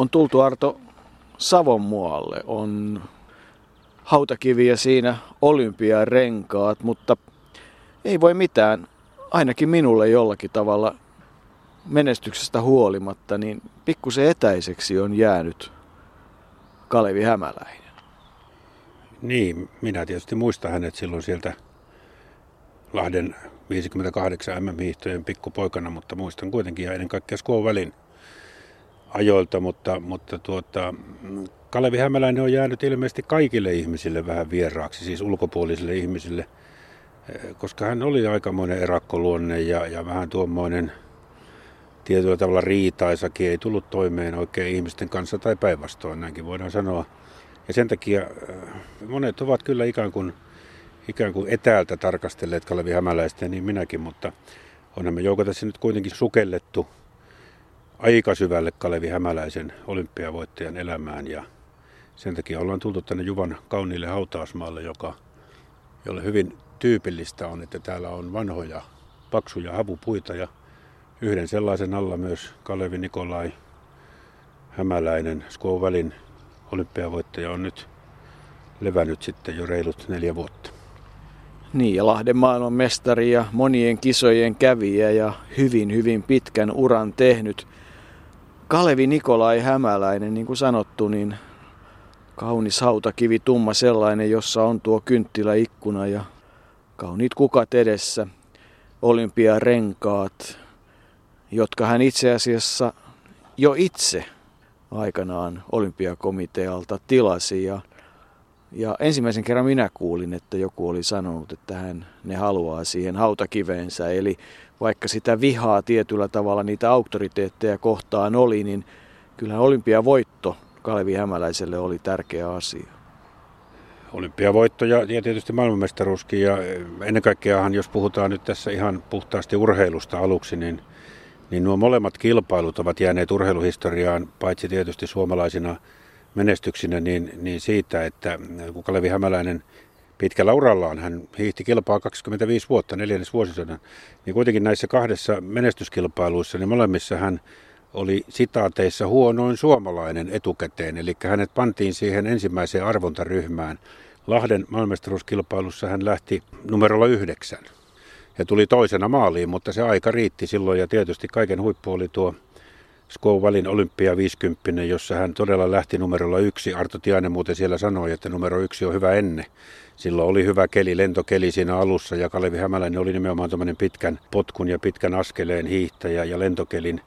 on tultu Arto Savonmualle. On hautakiviä siinä, olympiarenkaat, mutta ei voi mitään. Ainakin minulle jollakin tavalla menestyksestä huolimatta, niin pikkusen etäiseksi on jäänyt Kalevi Hämäläinen. Niin, minä tietysti muistan hänet silloin sieltä Lahden 58 MM-hiihtojen pikkupoikana, mutta muistan kuitenkin ja ennen kaikkea Squaw Valleyn ajoilta, mutta Kalevi Hämäläinen on jäänyt ilmeisesti kaikille ihmisille vähän vieraaksi, siis ulkopuolisille ihmisille, koska hän oli aikamoinen erakkoluonne ja vähän tuommoinen tietyllä tavalla riitaisakin, ei tullut toimeen oikein ihmisten kanssa tai päinvastoin, näinkin voidaan sanoa. Ja sen takia monet ovat kyllä ikään kuin etäältä tarkastelleet Kalevi Hämäläistä, niin minäkin, mutta onhan me joukko tässä nyt kuitenkin sukellettu aika syvälle Kalevi Hämäläisen olympiavoittajan elämään ja sen takia ollaan tultu tänne Juvan kauniille hautausmaalle, jolle hyvin tyypillistä on, että täällä on vanhoja paksuja havupuita ja yhden sellaisen alla myös Kalevi Nikolai Hämäläinen, Squaw Valleyn olympiavoittaja, on nyt levännyt sitten jo reilut 4 vuotta. Niin, ja Lahden maailmanmestari ja monien kisojen kävijä ja hyvin pitkän uran tehnyt Kalevi Nikolai Hämäläinen, niin kuin sanottu, niin kaunis hautakivi, tumma sellainen, jossa on tuo kynttiläikkuna ja kauniit kukat edessä, olympiarenkaat, jotka hän itse asiassa jo itse aikanaan olympiakomitealta tilasi. Ja ensimmäisen kerran minä kuulin, että joku oli sanonut, että ne haluaa siihen hautakiveensä. Eli vaikka sitä vihaa tietyllä tavalla niitä auktoriteetteja kohtaan oli, niin kyllähän olympiavoitto Kalevi Hämäläiselle oli tärkeä asia. Olympiavoitto ja tietysti maailmanmestaruuskin. Ja ennen kaikkeahan, jos puhutaan nyt tässä ihan puhtaasti urheilusta aluksi, niin nuo molemmat kilpailut ovat jääneet urheiluhistoriaan, paitsi tietysti suomalaisina menestyksinä, niin siitä, että kun Kalevi Hämäläinen pitkällä urallaan, hän hiihti kilpaa 25 vuotta, 4. vuosisadan, niin kuitenkin näissä 2 menestyskilpailuissa, niin molemmissa hän oli sitaateissa huonoin suomalainen etukäteen, eli hänet pantiin siihen ensimmäiseen arvontaryhmään. Lahden maailmanmestaruuskilpailussa hän lähti numerolla 9 ja tuli toisena maaliin, mutta se aika riitti silloin ja tietysti kaiken huippu oli tuo Squaw Valleyn olympia 50, jossa hän todella lähti numerolla 1. Arto Tiainen muuten siellä sanoi, että numero 1 on hyvä ennen. Silloin oli hyvä keli, lentokeli siinä alussa ja Kalevi Hämäläinen oli nimenomaan tämmöinen pitkän potkun ja pitkän askeleen hiihtäjä ja lentokelin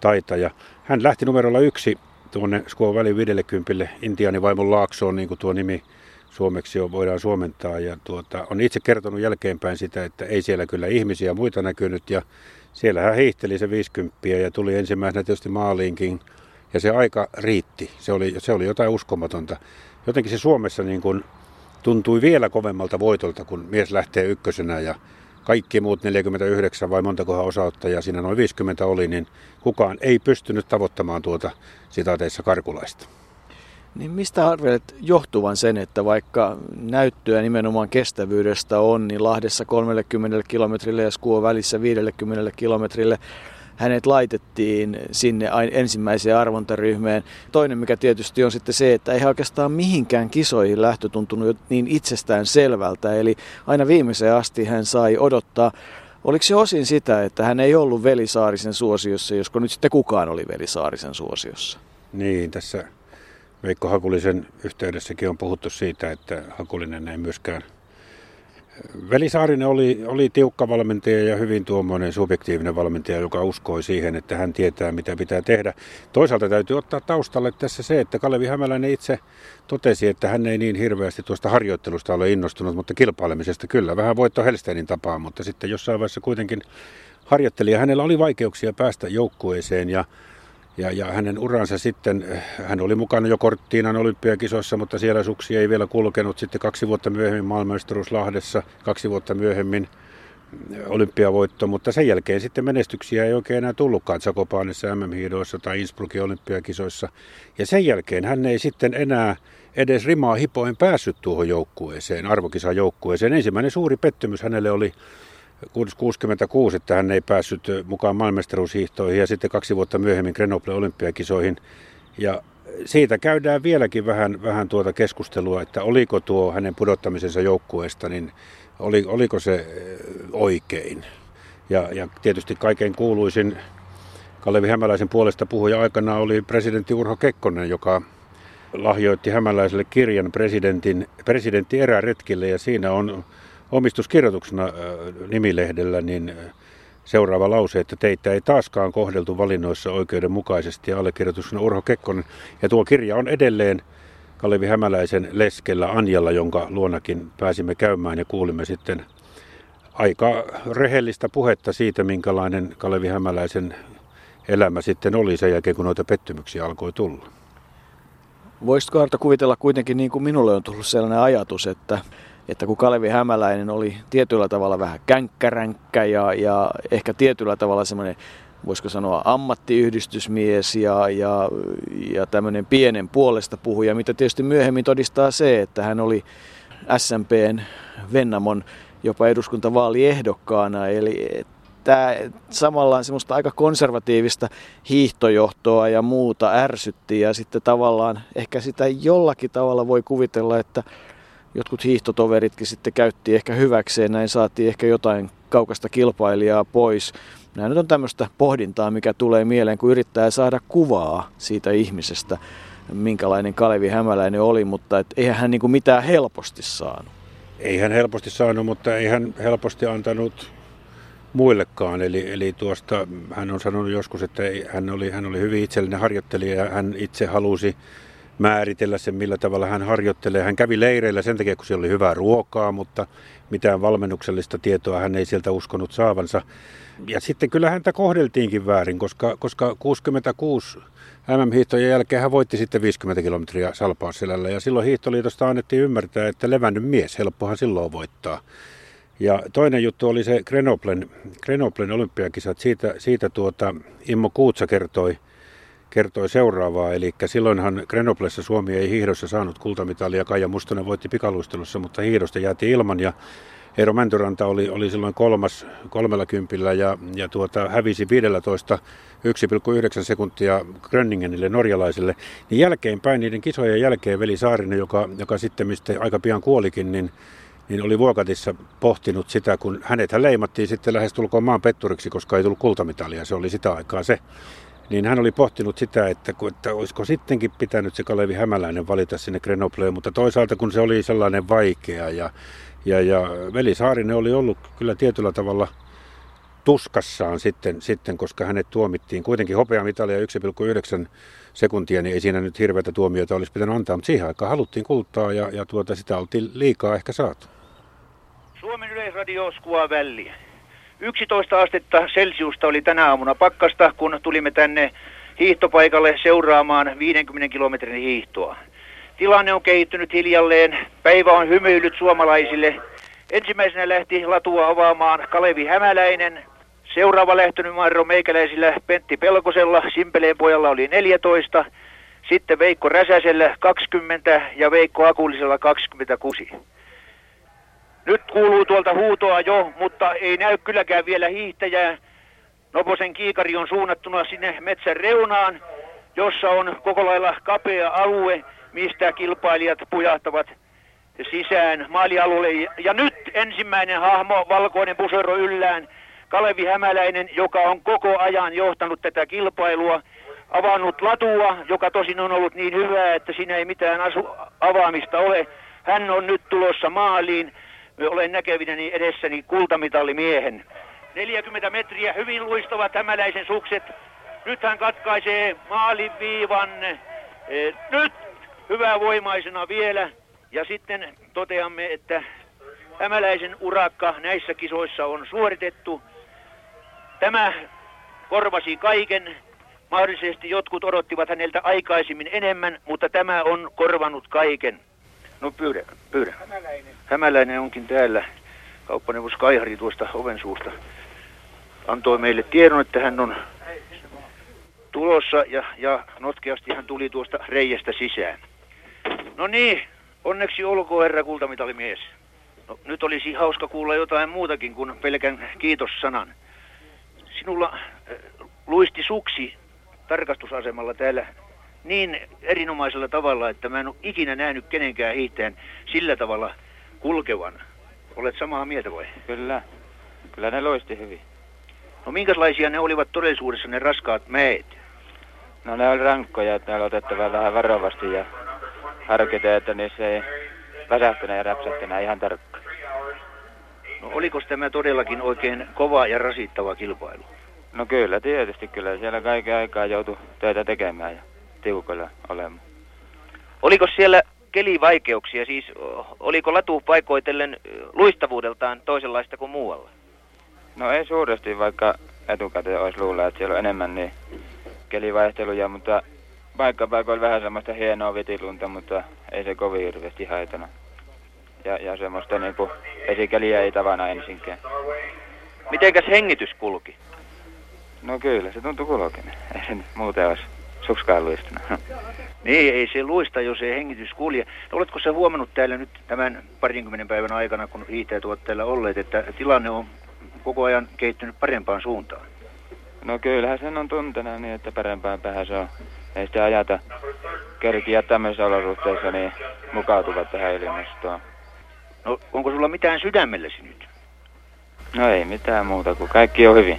taitaja. Hän lähti numerolla 1 tuonne Squaw Valleyn 50 Intiaanivaimon laaksoon, niin kuin tuo nimi suomeksi voidaan suomentaa. Ja on itse kertonut jälkeenpäin sitä, että ei siellä kyllä ihmisiä muita näkynyt ja siellä hän hiihteli se 50 ja tuli ensimmäisenä tietysti maaliinkin ja se aika riitti. Se oli jotain uskomatonta. Jotenkin se Suomessa niin kuin tuntui vielä kovemmalta voitolta, kun mies lähtee ykkösenä ja kaikki muut 49 vai montakohan osaottajaa siinä noin 50 oli, niin kukaan ei pystynyt tavoittamaan tuota sitaateissa karkulaista. Niin mistä arvelet johtuvan sen, että vaikka näyttöä nimenomaan kestävyydestä on, niin Lahdessa 30 kilometrille ja Squaw Valleyssä 50 kilometrille hänet laitettiin sinne ensimmäiseen arvontaryhmään. Toinen mikä tietysti on sitten se, että ei oikeastaan mihinkään kisoihin lähtö tuntunut niin itsestään selvältä, eli aina viimeiseen asti hän sai odottaa. Oliko se osin sitä, että hän ei ollut Veli Saarisen suosiossa, josko nyt sitten kukaan oli Veli Saarisen suosiossa? Niin, tässä Veikko Hakulisen yhteydessäkin on puhuttu siitä, että Hakulinen ei myöskään. Veli Saarinen oli tiukka valmentaja ja hyvin tuommoinen subjektiivinen valmentaja, joka uskoi siihen, että hän tietää, mitä pitää tehdä. Toisaalta täytyy ottaa taustalle tässä se, että Kalevi Hämäläinen itse totesi, että hän ei niin hirveästi tuosta harjoittelusta ole innostunut, mutta kilpailemisesta kyllä. Vähän Voitto Hellsteinin tapaa, mutta sitten jossain vaiheessa kuitenkin harjoitteli ja hänellä oli vaikeuksia päästä joukkueeseen ja hänen uransa sitten, hän oli mukana jo Cortinan olympiakisoissa, mutta siellä suksi ei vielä kulkenut. Sitten 2 vuotta myöhemmin maailmanmestaruus Lahdessa, 2 vuotta myöhemmin olympiavoitto, mutta sen jälkeen sitten menestyksiä ei oikein enää tullutkaan Zakopanessa, MM-hiidoissa tai Innsbruckin olympiakisoissa. Ja sen jälkeen hän ei sitten enää edes rimaa hipoen päässyt tuohon joukkueeseen, arvokisajoukkueeseen. Ensimmäinen suuri pettymys hänelle oli 66, että hän ei päässyt mukaan maailmanmestaruushiihtoihin ja sitten 2 vuotta myöhemmin Grenoble olympiakisoihin Ja siitä käydään vieläkin vähän tuota keskustelua, että oliko tuo hänen pudottamisensa joukkueesta, niin oliko se oikein. Ja tietysti kaiken kuuluisin Kalevi Hämäläisen puolesta puhuja aikana oli presidentti Urho Kekkonen, joka lahjoitti Hämäläiselle kirjan presidentti eräretkille, ja siinä on omistuskirjoituksena nimilehdellä niin seuraava lause, että teitä ei taaskaan kohdeltu valinnoissa oikeudenmukaisesti, ja allekirjoituksena Urho Kekkonen. Ja tuo kirja on edelleen Kalevi Hämäläisen leskellä Anjalla, jonka luonakin pääsimme käymään ja kuulimme sitten aika rehellistä puhetta siitä, minkälainen Kalevi Hämäläisen elämä sitten oli sen jälkeen, kun noita pettymyksiä alkoi tulla. Voisitko, Arto, kuvitella kuitenkin, niin kuin minulle on tullut sellainen ajatus, että kun Kalevi Hämäläinen oli tietyllä tavalla vähän känkkäränkkä ja ehkä tietyllä tavalla semmoinen, voisiko sanoa, ammattiyhdistysmies ja tämmöinen pienen puolesta puhuja, mitä tietysti myöhemmin todistaa se, että hän oli SMP:n Vennamon jopa eduskuntavaaliehdokkaana, eli tämä samallaan semmoista aika konservatiivista hiihtojohtoa ja muuta ärsytti, ja sitten tavallaan ehkä sitä jollakin tavalla voi kuvitella, että jotkut hiihtotoveritkin sitten käytti ehkä hyväkseen, näin saatiin ehkä jotain kaukasta kilpailijaa pois. Nämä nyt on tämmöistä pohdintaa, mikä tulee mieleen, kun yrittää saada kuvaa siitä ihmisestä, minkälainen Kalevi Hämäläinen oli, mutta eihän hän niinku mitään helposti saanut. Ei hän helposti saanut, mutta ei hän helposti antanut muillekaan. Eli tuosta hän on sanonut joskus, että hän oli hyvin itsellinen harjoittelija, ja hän itse halusi määritellä sen, millä tavalla hän harjoittelee. Hän kävi leireillä sen takia, kun siellä oli hyvää ruokaa, mutta mitään valmennuksellista tietoa hän ei sieltä uskonut saavansa. Ja sitten kyllä häntä kohdeltiinkin väärin, koska 66 MM-hiihtojen jälkeen hän voitti sitten 50 kilometriä Salpausselällä. Ja silloin hiihtoliitosta annettiin ymmärtää, että levännyt mies, helppohan silloin voittaa. Ja toinen juttu oli se Grenoblen olympiakisat. Siitä Immo Kuutsa kertoi seuraavaa, eli silloinhan Grenoblessa Suomi ei hiihdossa saanut kultamitalia. Kaija Mustonen voitti pikaluistelussa, mutta hiihdosta jäätiin ilman, ja Eero Mäntyranta oli silloin kolmas 30 ja hävisi 15 1,9 sekuntia Grønningenille, norjalaisille. Niin jälkeenpäin, niiden kisojen jälkeen, Veli Saarinen, joka sitten mistä aika pian kuolikin, niin oli Vuokatissa pohtinut sitä, kun hänethän leimattiin sitten lähestulkoon maan petturiksi, koska ei tullut kultamitalia, se oli sitä aikaa se. Niin hän oli pohtinut sitä, että olisiko sittenkin pitänyt se Kalevi Hämäläinen valita sinne Grenobleen, mutta toisaalta kun se oli sellainen vaikea ja Veli Saarinen oli ollut kyllä tietyllä tavalla tuskassaan sitten, koska hänet tuomittiin kuitenkin hopeamitalia 1,9 sekuntia, niin ei siinä nyt hirveätä tuomiota olisi pitänyt antaa, mutta siihen aikaan haluttiin kultaa ja sitä oltiin liikaa ehkä saatu. Suomen Yleisradio Squaw Valley. 11 astetta Celsiusta oli tänä aamuna pakkasta, kun tulimme tänne hiihtopaikalle seuraamaan 50 kilometrin hiihtoa. Tilanne on kehittynyt hiljalleen, päivä on hymyillyt suomalaisille. Ensimmäisenä lähti latua avaamaan Kalevi Hämäläinen. Seuraava lähtönumero meikäläisillä Pentti Pelkosella, Simpeleen pojalla oli 14. Sitten Veikko Räsäsellä 20 ja Veikko Hakulisella 26. Nyt kuuluu tuolta huutoa jo, mutta ei näy kylläkään vielä hiihtäjää. Noposen kiikari on suunnattuna sinne metsän reunaan, jossa on koko lailla kapea alue, mistä kilpailijat pujahtavat sisään maalialueelle. Ja nyt ensimmäinen hahmo, valkoinen pusero yllään, Kalevi Hämäläinen, joka on koko ajan johtanut tätä kilpailua, avannut latua, joka tosin on ollut niin hyvää, että siinä ei mitään avaamista ole. Hän on nyt tulossa maaliin. Olen näkevinäni edessäni kultamitallimiehen. 40 metriä hyvin luistavat Hämäläisen sukset. Nyt hän katkaisee maaliviivan. Nyt hyvävoimaisena vielä. Ja sitten toteamme, että Hämäläisen urakka näissä kisoissa on suoritettu. Tämä korvasi kaiken. Mahdollisesti jotkut odottivat häneltä aikaisemmin enemmän, mutta tämä on korvanut kaiken. No pyydä. Hämäläinen onkin täällä. Kauppaneuvos Kaihari tuosta oven suusta antoi meille tiedon, että hän on tulossa ja notkeasti hän tuli tuosta reiästä sisään. No niin, onneksi olkoon herra kultamitalimies. No, nyt olisi hauska kuulla jotain muutakin kuin pelkän kiitossanan. Sinulla luisti suksi tarkastusasemalla täällä niin erinomaisella tavalla, että mä en ole ikinä nähnyt kenenkään hiihtäjän sillä tavalla kulkevan. Olet samaa mieltä vai? Kyllä. Kyllä ne loisti hyvin. No minkälaisia ne olivat todellisuudessa ne raskaat mäet? No ne oli rankkoja, että ne oli otettava vähän varovasti ja harkita, että niissä ei väsähtänä ja räpsähtänä ihan tarkkaan. No oliko tämä todellakin oikein kova ja rasittava kilpailu? No kyllä, tietysti kyllä. Siellä kaiken aikaa joutui töitä tekemään ja tiukoilla olemaan. Oliko siellä kelivaikeuksia? Siis oliko latu paikoitellen luistavuudeltaan toisenlaista kuin muualla? No ei suuresti, vaikka etukäteen olisi luulla, että siellä on enemmän niin kelivaihteluja, mutta paikka oli vähän semmoista hienoa vitilunta, mutta ei se kovin hirveästi haitana. Ja semmoista niinku esikeliä ei tavana ensinkään. Mitenkäs hengitys kulki? No kyllä, se tuntui kulkeen. Ei se muuten olisi suksikaan luistana. Niin, ei se luista, jos ei hengitys kulje. No, oletko sä huomannut täällä nyt tämän 20 päivän aikana, kun hiihtäjät ovat täällä olleet, että tilanne on koko ajan kehittynyt parempaan suuntaan? No kyllähän sen on tuntena niin, että parempaan päähän se on. Ei sitä ajata kerkiä tämmöisissä olosuhteissa, niin mukautuvat tähän ilmastoon. No onko sulla mitään sydämellesi nyt? No ei mitään muuta, kuin kaikki on hyvin.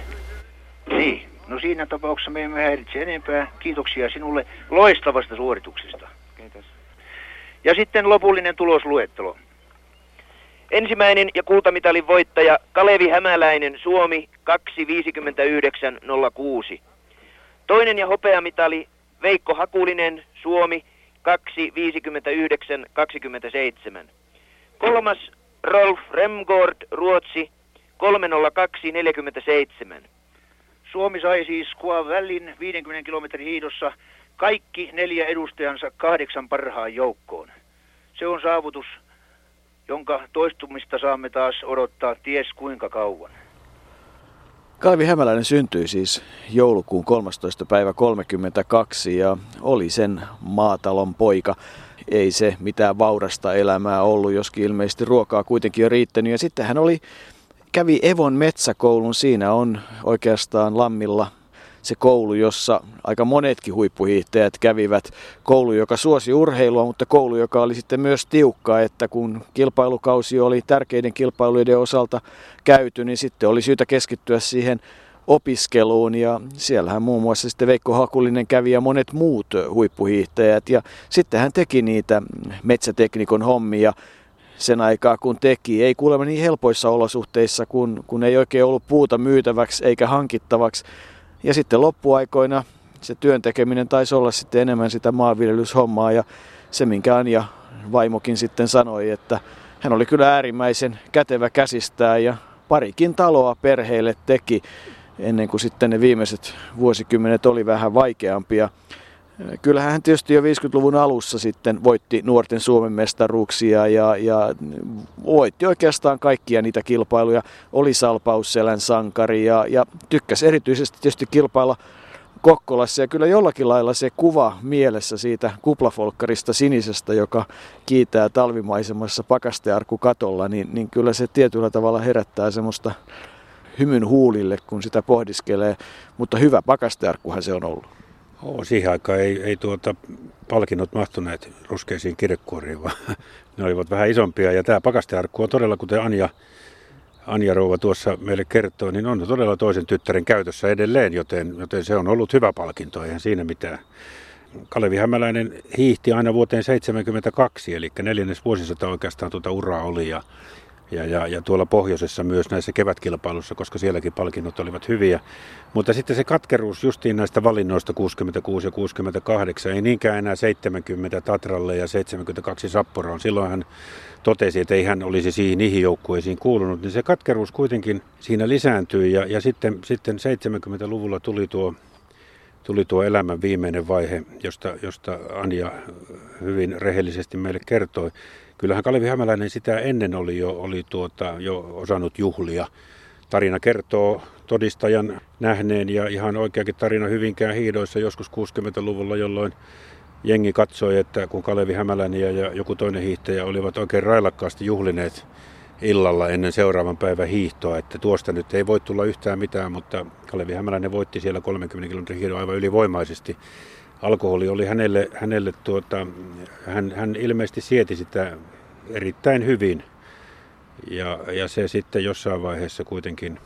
Niin, no siinä tapauksessa me emme häiritse enempää. Kiitoksia sinulle loistavasta suorituksesta. Kiitos. Ja sitten lopullinen tulosluettelo. Ensimmäinen ja kultamitalin voittaja Kalevi Hämäläinen, Suomi, 2.59.06. Toinen ja hopeamitali Veikko Hakulinen, Suomi, 2.59.27. Kolmas Rolf Rämgård, Ruotsi, 3.02.47. Suomi sai siis Squaw Valleyn 50 kilometrin hiidossa kaikki 4 edustajansa 8 parhaan joukkoon. Se on saavutus, jonka toistumista saamme taas odottaa ties kuinka kauan. Kalevi Hämäläinen syntyi siis joulukuun 13. päivä 32 ja oli sen maatalon poika. Ei se mitään vaurasta elämää ollut, joskin ilmeisesti ruokaa kuitenkin on riittänyt. Ja sitten hän kävi Evon metsäkoulun. Siinä on oikeastaan Lammilla se koulu, jossa aika monetkin huippuhiihtäjät kävivät. Koulu, joka suosi urheilua, mutta koulu, joka oli sitten myös tiukka, että kun kilpailukausi oli tärkeiden kilpailuiden osalta käyty, niin sitten oli syytä keskittyä siihen opiskeluun. Ja siellähän muun muassa sitten Veikko Hakulinen kävi ja monet muut huippuhiihtäjät. Ja sitten hän teki niitä metsäteknikon hommia. Sen aikaa kun teki, ei kuulemma niin helpoissa olosuhteissa, kun ei oikein ollut puuta myytäväksi eikä hankittavaksi. Ja sitten loppuaikoina se työn tekeminen taisi olla sitten enemmän sitä maanviljelyshommaa, ja se minkä Anja vaimokin sitten sanoi, että hän oli kyllä äärimmäisen kätevä käsistään ja parikin taloa perheelle teki ennen kuin sitten ne viimeiset vuosikymmenet oli vähän vaikeampia. Kyllähän hän tietysti jo 50-luvun alussa sitten voitti nuorten Suomen mestaruuksia ja voitti oikeastaan kaikkia niitä kilpailuja. Oli Salpausselän sankari ja tykkäsi erityisesti tietysti kilpailla Kokkolassa. Ja kyllä jollakin lailla se kuva mielessä siitä kuplafolkkarista sinisestä, joka kiitää talvimaisemassa pakastearkukatolla, niin kyllä se tietyllä tavalla herättää semmoista hymyn huulille, kun sitä pohdiskelee. Mutta hyvä pakastearkkuhan se on ollut. Siihen aikaan ei palkinnot mahtuneet ruskeisiin kirjekuoriin, vaan ne olivat vähän isompia. Ja tämä pakastearkku on todella, kuten Anja rouva tuossa meille kertoi, niin on todella toisen tyttären käytössä edelleen, joten se on ollut hyvä palkinto, eihän siinä mitään. Kalevi Hämäläinen hiihti aina vuoteen 1972, eli 4. vuosisata oikeastaan tuota uraa oli ja tuolla pohjoisessa myös näissä kevätkilpailussa, koska sielläkin palkinnot olivat hyviä. Mutta sitten se katkeruus justiin näistä valinnoista 66 ja 68, ei niinkään enää 70 Tatralle ja 72 Saporoon. Silloin hän totesi, että ei hän olisi niihin joukkueisiin kuulunut, niin se katkeruus kuitenkin siinä lisääntyi ja sitten 70-luvulla tuli tuo elämän viimeinen vaihe, josta Anja hyvin rehellisesti meille kertoi. Kyllähän Kalevi Hämäläinen sitä ennen oli jo osannut juhlia. Tarina kertoo todistajan nähneen ja ihan oikeakin tarina Hyvinkään hiidoissa joskus 60-luvulla, jolloin jengi katsoi, että kun Kalevi Hämäläinen ja joku toinen hiihtäjä olivat oikein railakkaasti juhlineet illalla ennen seuraavan päivän hiihtoa, että tuosta nyt ei voi tulla yhtään mitään, mutta Kalevi Hämäläinen voitti siellä 30 kilometrin hiidon aivan ylivoimaisesti. alkoholi oli hänelle hän ilmeisesti sieti sitä erittäin hyvin. Ja se sitten jossain vaiheessa kuitenkin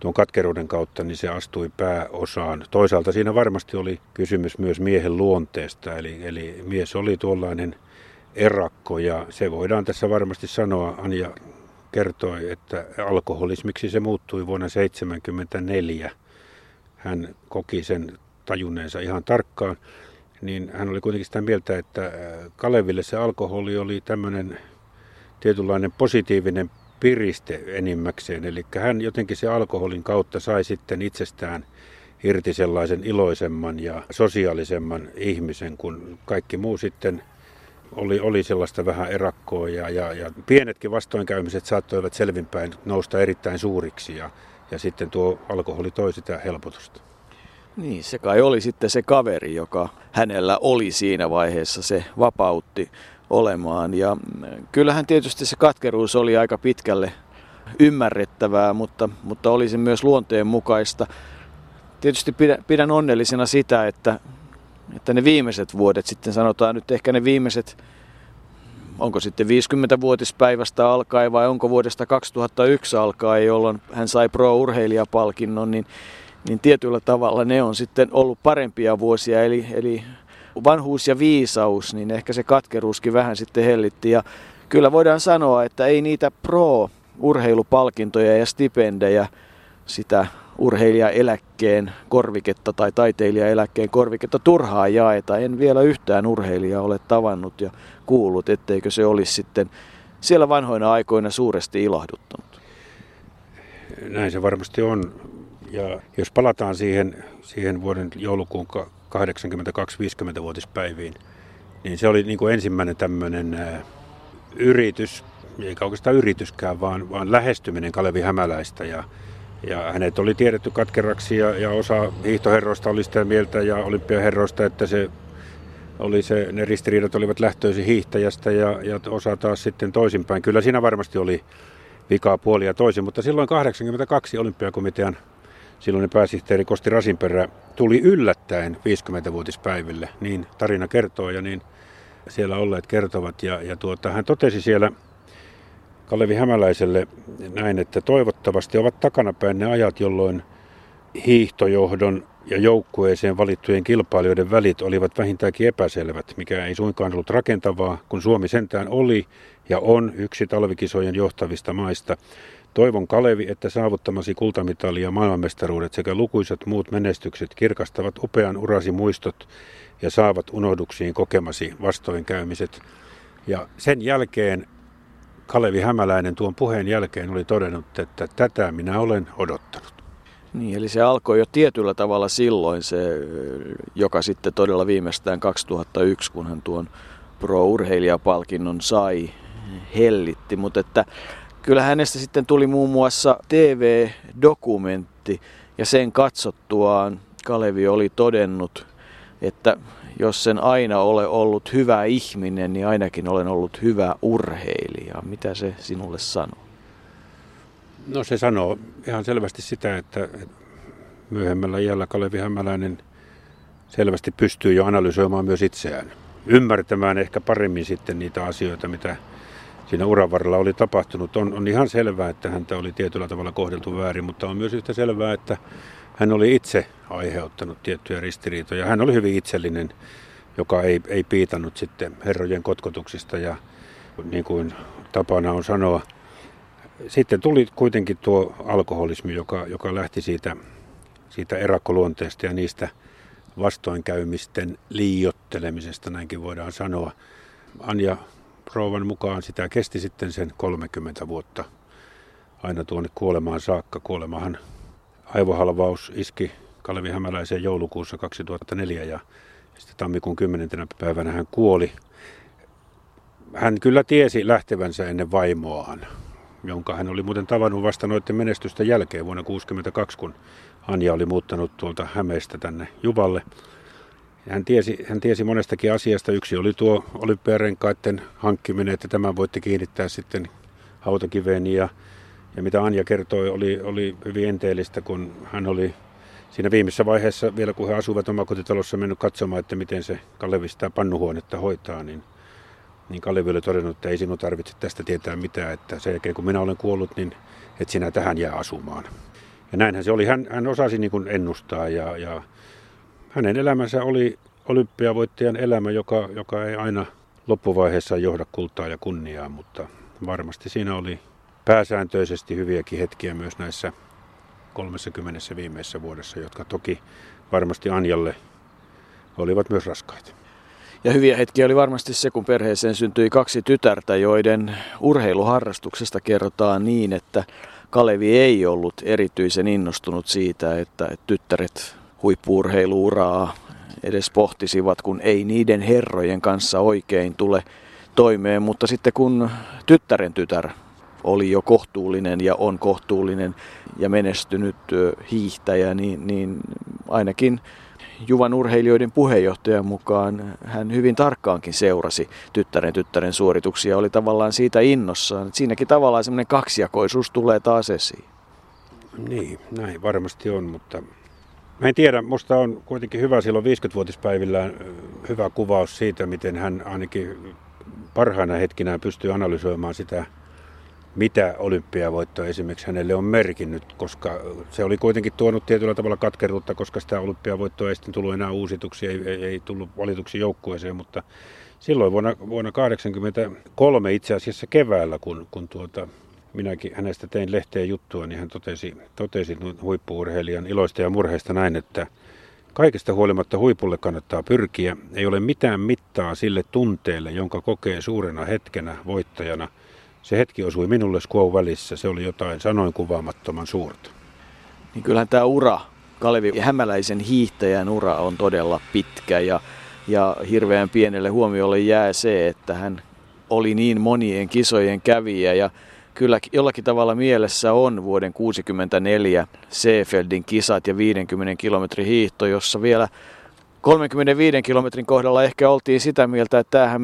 tuon katkeruuden kautta niin se astui pääosaan. Toisaalta siinä varmasti oli kysymys myös miehen luonteesta, eli mies oli tuollainen erakko, ja se voidaan tässä varmasti sanoa. Anja kertoi, että alkoholismiksi se muuttui vuonna 1974. Hän koki sen tajunneensa ihan tarkkaan, niin hän oli kuitenkin sitä mieltä, että Kaleville se alkoholi oli tämmöinen tietynlainen positiivinen piriste enimmäkseen. Eli hän jotenkin se alkoholin kautta sai sitten itsestään irti sellaisen iloisemman ja sosiaalisemman ihmisen, kun kaikki muu sitten oli sellaista vähän erakkoa. Ja pienetkin vastoinkäymiset saattoivat selvinpäin nousta erittäin suuriksi, ja sitten tuo alkoholi toi sitä helpotusta. Niin, se kai oli sitten se kaveri, joka hänellä oli siinä vaiheessa, se vapautti olemaan. Ja kyllähän tietysti se katkeruus oli aika pitkälle ymmärrettävää, mutta oli se myös luonteen mukaista. Tietysti pidän onnellisena sitä, että ne viimeiset vuodet sitten, sanotaan nyt ehkä ne viimeiset, onko sitten 50-vuotispäivästä alkaen vai onko vuodesta 2001 alkaen, jolloin hän sai pro-urheilijapalkinnon, niin tietyllä tavalla ne on sitten ollut parempia vuosia, eli vanhuus ja viisaus, niin ehkä se katkeruuskin vähän sitten hellitti. Ja kyllä voidaan sanoa, että ei niitä pro-urheilupalkintoja ja stipendejä, sitä urheilijaeläkkeen korviketta tai taiteilijaeläkkeen korviketta turhaa jaeta. En vielä yhtään urheilijaa ole tavannut ja kuullut, etteikö se olisi sitten siellä vanhoina aikoina suuresti ilahduttanut. Näin se varmasti on. Ja jos palataan siihen vuoden joulukuun 82-50-vuotispäiviin, niin se oli niin kuin ensimmäinen tämmöinen yritys, eikä oikeastaan yrityskään, vaan lähestyminen Kalevi Hämäläistä. Ja hänet oli tiedetty katkeraksi, ja osa hiihtoherroista oli sitä mieltä ja olympiaherroista, että ne ristiriidat olivat lähtöisin hiihtäjästä, ja osa taas sitten toisinpäin. Kyllä siinä varmasti oli vikaa puolia toisin, mutta silloin 82 olympiakomitean silloinen pääsihteeri Kosti Rasinperä tuli yllättäen 50-vuotispäiville, niin tarina kertoo ja niin siellä olleet kertovat. Ja hän totesi siellä Kalevi Hämäläiselle näin, että toivottavasti ovat takanapäin ne ajat, jolloin hiihtojohdon ja joukkueeseen valittujen kilpailijoiden välit olivat vähintäänkin epäselvät, mikä ei suinkaan ollut rakentavaa, kun Suomi sentään oli ja on yksi talvikisojen johtavista maista. Toivon, Kalevi, että saavuttamasi kultamitali ja maailmanmestaruudet sekä lukuisat muut menestykset kirkastavat upean urasi muistot ja saavat unohduksiin kokemasi vastoinkäymiset. Ja sen jälkeen Kalevi Hämäläinen tuon puheen jälkeen oli todennut, että tätä minä olen odottanut. Niin, eli se alkoi jo tietyllä tavalla silloin, se, joka sitten todella viimeistään 2001, kun hän tuon pro-urheilijapalkinnon sai, hellitti. Mutta että kyllä hänestä sitten tuli muun muassa TV-dokumentti, ja sen katsottuaan Kalevi oli todennut, että jos en aina ole ollut hyvä ihminen, niin ainakin olen ollut hyvä urheilija. Mitä se sinulle sanoo? No, se sanoo ihan selvästi sitä, että myöhemmällä iällä Kalevi Hämäläinen selvästi pystyy jo analysoimaan myös itseään. Ymmärtämään ehkä paremmin sitten niitä asioita, mitä siinä uran varrella oli tapahtunut. On ihan selvää, että häntä oli tietyllä tavalla kohdeltu väärin, mutta on myös yhtä selvää, että hän oli itse aiheuttanut tiettyjä ristiriitoja. Hän oli hyvin itsellinen, joka ei piitannut sitten herrojen kotkotuksista, ja niin kuin tapana on sanoa. Sitten tuli kuitenkin tuo alkoholismi, joka lähti siitä erakkoluonteesta ja niistä vastoinkäymisten liioittelemisesta, näinkin voidaan sanoa. Anja Rouvan mukaan sitä kesti sitten sen 30 vuotta aina tuonne kuolemaan saakka. Kuolemahan aivohalvaus iski Kalevi Hämäläiseen joulukuussa 2004, ja sitten tammikuun 10. päivänä hän kuoli. Hän kyllä tiesi lähtevänsä ennen vaimoaan, jonka hän oli muuten tavannut vasta noiden menestysten jälkeen vuonna 1962, kun Anja oli muuttanut tuolta Hämeestä tänne Juvalle. Hän tiesi monestakin asiasta. Yksi oli tuo olympiarenkaiden hankkiminen, että tämän voitti kiinnittää sitten hautakiveen. Ja mitä Anja kertoi, oli hyvin enteellistä, kun hän oli siinä viimeisessä vaiheessa vielä, kun he asuvat omakotitalossa, mennyt katsomaan, että miten se Kalevi sitä pannuhuonetta hoitaa, niin Kalevi oli todennut, että ei sinun tarvitse tästä tietää mitään, että sen jälkeen kun minä olen kuollut, niin et sinä tähän jää asumaan. Ja näinhän se oli. Hän osasi niin kuin ennustaa ja hänen elämänsä oli olympiavoittajan elämä, joka ei aina loppuvaiheessa johda kultaa ja kunniaa, mutta varmasti siinä oli pääsääntöisesti hyviäkin hetkiä myös näissä 30 viimeisessä vuodessa, jotka toki varmasti Anjalle olivat myös raskaita. Ja hyviä hetkiä oli varmasti se, kun perheeseen syntyi 2 tytärtä, joiden urheiluharrastuksesta kerrotaan niin, että Kalevi ei ollut erityisen innostunut siitä, että tyttäret huippu-urheilu-uraa edes pohtisivat, kun ei niiden herrojen kanssa oikein tule toimeen. Mutta sitten kun tyttären tytär oli jo kohtuullinen ja on kohtuullinen ja menestynyt hiihtäjä, niin ainakin Juvan urheilijoiden puheenjohtajan mukaan hän hyvin tarkkaankin seurasi tyttären suorituksia ja oli tavallaan siitä innossaan. Siinäkin tavallaan semmoinen kaksijakoisuus tulee taas esiin. Niin, näin varmasti on, mutta mä en tiedä, musta on kuitenkin hyvä silloin 50-vuotispäivillään hyvä kuvaus siitä, miten hän ainakin parhaana hetkinään pystyy analysoimaan sitä, mitä olympiavoitto esimerkiksi hänelle on merkinnyt, koska se oli kuitenkin tuonut tietyllä tavalla katkeruutta, koska sitä olympiavoittoa ei sitten tullut enää uusituksi, ei tullut valituksi joukkueeseen, mutta silloin vuonna 1983 itse asiassa keväällä, kun minäkin hänestä tein lehteen juttua, niin hän totesi huippu-urheilijan iloista ja murheista näin, että kaikesta huolimatta huipulle kannattaa pyrkiä, ei ole mitään mittaa sille tunteelle, jonka kokee suurena hetkenä voittajana. Se hetki osui minulle Squaw Valleyssä, se oli jotain sanoin kuvaamattoman suurta. Niin kyllähän tämä ura, Kalevi Hämäläisen hiihtäjän ura on todella pitkä ja hirveän pienelle huomiolle jää se, että hän oli niin monien kisojen kävijä ja kyllä jollakin tavalla mielessä on vuoden 1964 Seefeldin kisat ja 50 kilometrin hiihto, jossa vielä 35 kilometrin kohdalla ehkä oltiin sitä mieltä, että tämähän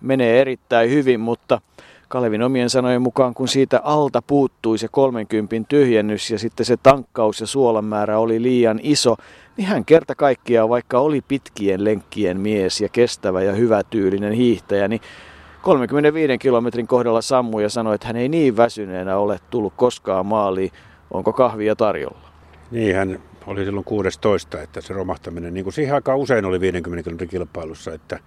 menee erittäin hyvin, mutta Kalevin omien sanojen mukaan, kun siitä alta puuttui se 30 tyhjennys ja sitten se tankkaus ja suolan määrä oli liian iso, niin hän kerta kaikkiaan, vaikka oli pitkien lenkkien mies ja kestävä ja hyvätyylinen hiihtäjä, niin 35 kilometrin kohdalla sammui ja sanoi, että hän ei niin väsyneenä ole tullut koskaan maaliin. Onko kahvia tarjolla? Niin, hän oli silloin 16, että se romahtaminen, niin kuin siihen aikaan usein oli 50 kilometrin kilpailussa, että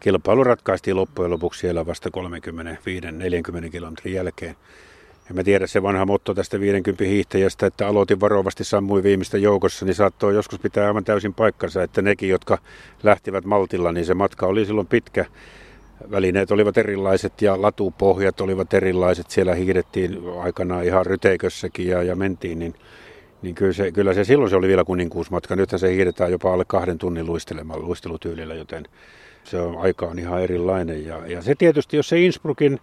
kilpailu ratkaistiin loppujen lopuksi siellä vasta 35-40 kilometrin jälkeen. En mä tiedä, se vanha motto tästä 50 hiihtäjästä, että aloitin varovasti, sammuin viimeistä joukossa, niin saattoi joskus pitää aivan täysin paikkansa, että nekin, jotka lähtivät maltilla, niin se matka oli silloin pitkä. Välineet olivat erilaiset ja latupohjat olivat erilaiset. Siellä hiihdettiin aikanaan ihan ryteikössäkin ja mentiin, niin kyllä se silloin se oli vielä kuninkuusmatka. Nythän se hiihdetään jopa alle 2 tunnin luistelutyylillä, joten se on, aika on ihan erilainen. Ja se tietysti, jos se Innsbruckin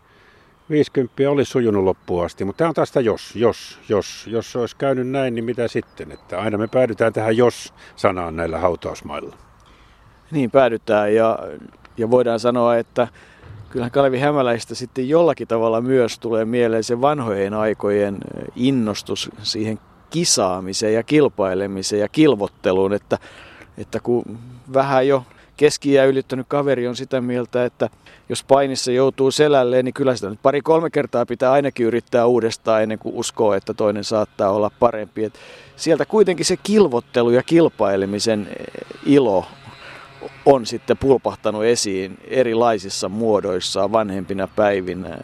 50 olisi sujunut loppuun asti, mutta tämä on taas sitä jos olisi käynyt näin, niin mitä sitten? Että aina me päädytään tähän jos-sanaan näillä hautausmailla. Niin päädytään ja voidaan sanoa, että kyllähän Kalevi Hämäläistä sitten jollakin tavalla myös tulee mieleen se vanhojen aikojen innostus siihen kisaamiseen ja kilpailemiseen ja kilvotteluun, että kun vähän jo keski-iän ylittänyt kaveri on sitä mieltä, että jos painissa joutuu selälleen, niin kyllä sitä nyt 2-3 kertaa pitää ainakin yrittää uudestaan ennen kuin uskoo, että toinen saattaa olla parempi. Et sieltä kuitenkin se kilvottelu ja kilpailemisen ilo on sitten pulpahtanut esiin erilaisissa muodoissaan vanhempina päivinä,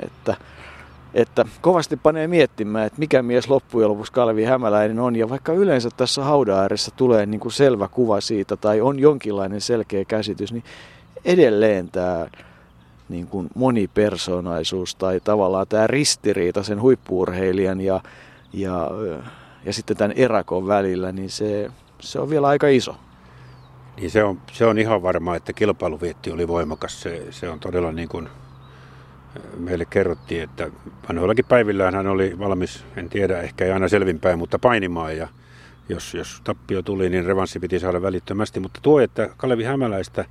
että kovasti panee miettimään, että mikä mies loppujen lopuksi Kalevi Hämäläinen on, ja vaikka yleensä tässä haudan ääressä tulee niin kuin selvä kuva siitä tai on jonkinlainen selkeä käsitys, niin edelleen tämä niin kuin monipersonaisuus tai tavallaan tämä ristiriita sen huippu-urheilijan ja sitten tämän erakon välillä, niin se on vielä aika iso. Niin se on ihan varmaa, että kilpailuvietti oli voimakas. Se on todella niin kuin meille kerrottiin, että vanhoillakin päivillään hän oli valmis, en tiedä, ehkä ei aina selvinpäin, mutta painimaan. Ja jos tappio tuli, niin revanssi piti saada välittömästi. Mutta tuo, että Kalevi Hämäläistä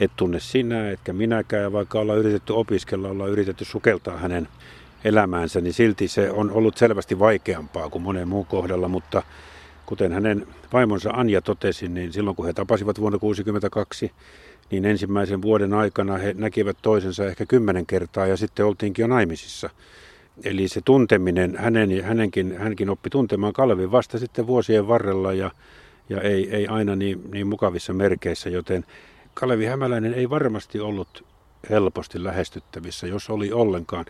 et tunne sinä, etkä minäkään, ja vaikka ollaan yritetty opiskella, ollaan yritetty sukeltaa hänen elämäänsä, niin silti se on ollut selvästi vaikeampaa kuin monen muun kohdalla, mutta Kuten hänen vaimonsa Anja totesi, niin silloin kun he tapasivat vuonna 1962, niin ensimmäisen vuoden aikana he näkivät toisensa ehkä 10 kertaa ja sitten oltiinkin jo naimisissa. Eli se tunteminen, hänkin oppi tuntemaan Kalevin vasta sitten vuosien varrella ja ei aina niin mukavissa merkeissä, joten Kalevi Hämäläinen ei varmasti ollut helposti lähestyttävissä, jos oli ollenkaan.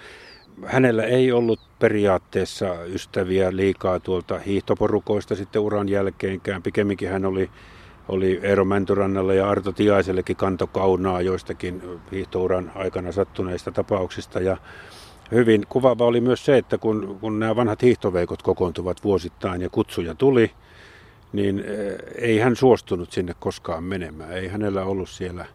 Hänellä ei ollut periaatteessa ystäviä liikaa tuolta hiihtoporukoista sitten uran jälkeenkään. Pikemminkin hän oli Eero Mäntyrannalla ja Arto Tiaisellekin kantokaunaa joistakin hiihtouran aikana sattuneista tapauksista. Ja hyvin kuvaava oli myös se, että kun nämä vanhat hiihtoveikot kokoontuvat vuosittain ja kutsuja tuli, niin ei hän suostunut sinne koskaan menemään. Ei hänellä ollut siellä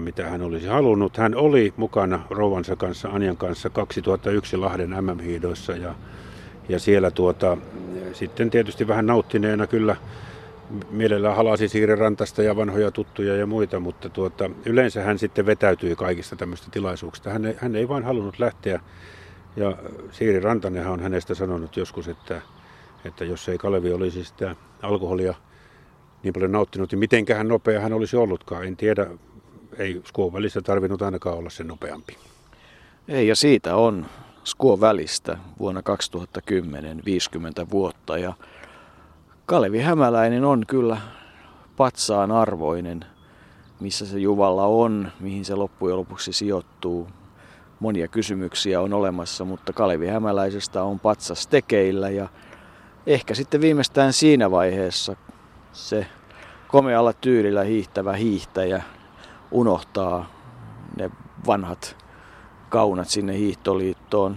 mitä hän olisi halunnut. Hän oli mukana rouvansa kanssa, Anjan kanssa 2001 Lahden MM-hiidoissa ja siellä sitten tietysti vähän nauttineena kyllä mielellään halasi Siiri Rantasta ja vanhoja tuttuja ja muita, mutta yleensä hän sitten vetäytyi kaikista tämmöistä tilaisuuksista. Hän ei vain halunnut lähteä ja Siiri Rantanenhan on hänestä sanonut joskus, että jos ei Kalevi olisi sitä alkoholia niin paljon nauttinut, niin mitenköhän nopea hän olisi ollutkaan. En tiedä, ei Squaw Valleystä tarvinnut ainakaan olla sen nopeampi. Ei, ja siitä on Squaw Valleystä vuonna 2010 50 vuotta. Ja Kalevi Hämäläinen on kyllä patsaan arvoinen, missä se Juvalla on, mihin se loppujen lopuksi sijoittuu. Monia kysymyksiä on olemassa, mutta Kalevi Hämäläisestä on patsas tekeillä. Ja ehkä sitten viimeistään siinä vaiheessa se komealla tyylillä hiihtävä hiihtäjä unohtaa ne vanhat kaunat sinne hiihtoliittoon.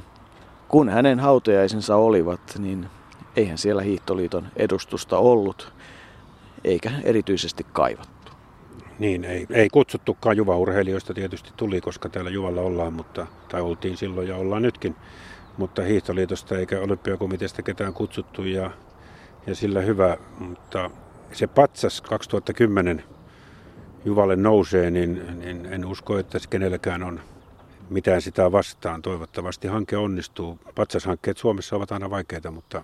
Kun hänen hautajaisensa olivat, niin eihän siellä hiihtoliiton edustusta ollut, eikä erityisesti kaivattu. Niin, ei kutsuttukaan Juva-urheilijoista tietysti tuli, koska täällä Juvalla oltiin silloin ja ollaan nytkin, mutta hiihtoliitosta eikä olympiakomiteasta ketään kutsuttu ja sillä hyvä, mutta se patsas 2010 Juvalle nousee, niin en usko, että kenelläkään on mitään sitä vastaan. Toivottavasti hanke onnistuu. Patsashankkeet Suomessa ovat aina vaikeita, mutta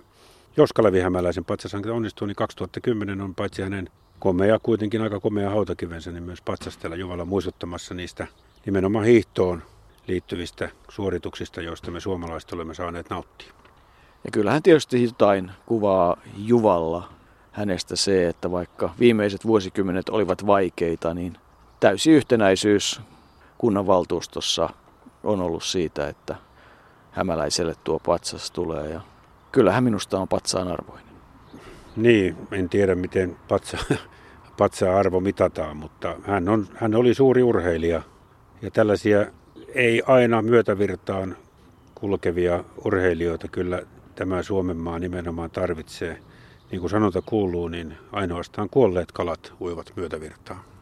jos Kalevi Hämäläisen patsashanke onnistuu, niin 2010 on paitsi hänen komea, kuitenkin aika komea hautakivensä, niin myös patsastella Juvalla muistuttamassa niistä nimenomaan hiihtoon liittyvistä suorituksista, joista me suomalaiset olemme saaneet nauttia. Ja kyllähän tietysti jotain kuvaa Juvalla hänestä se, että vaikka viimeiset vuosikymmenet olivat vaikeita, niin täysi yhtenäisyys kunnanvaltuustossa on ollut siitä, että Hämäläiselle tuo patsas tulee. Ja kyllähän minusta on patsaan arvoinen. Niin, en tiedä miten patsaan arvo mitataan, mutta hän oli suuri urheilija ja tällaisia ei aina myötävirtaan kulkevia urheilijoita kyllä tämä Suomenmaa nimenomaan tarvitsee. Niin kuin sanonta kuuluu, niin ainoastaan kuolleet kalat uivat myötävirtaan.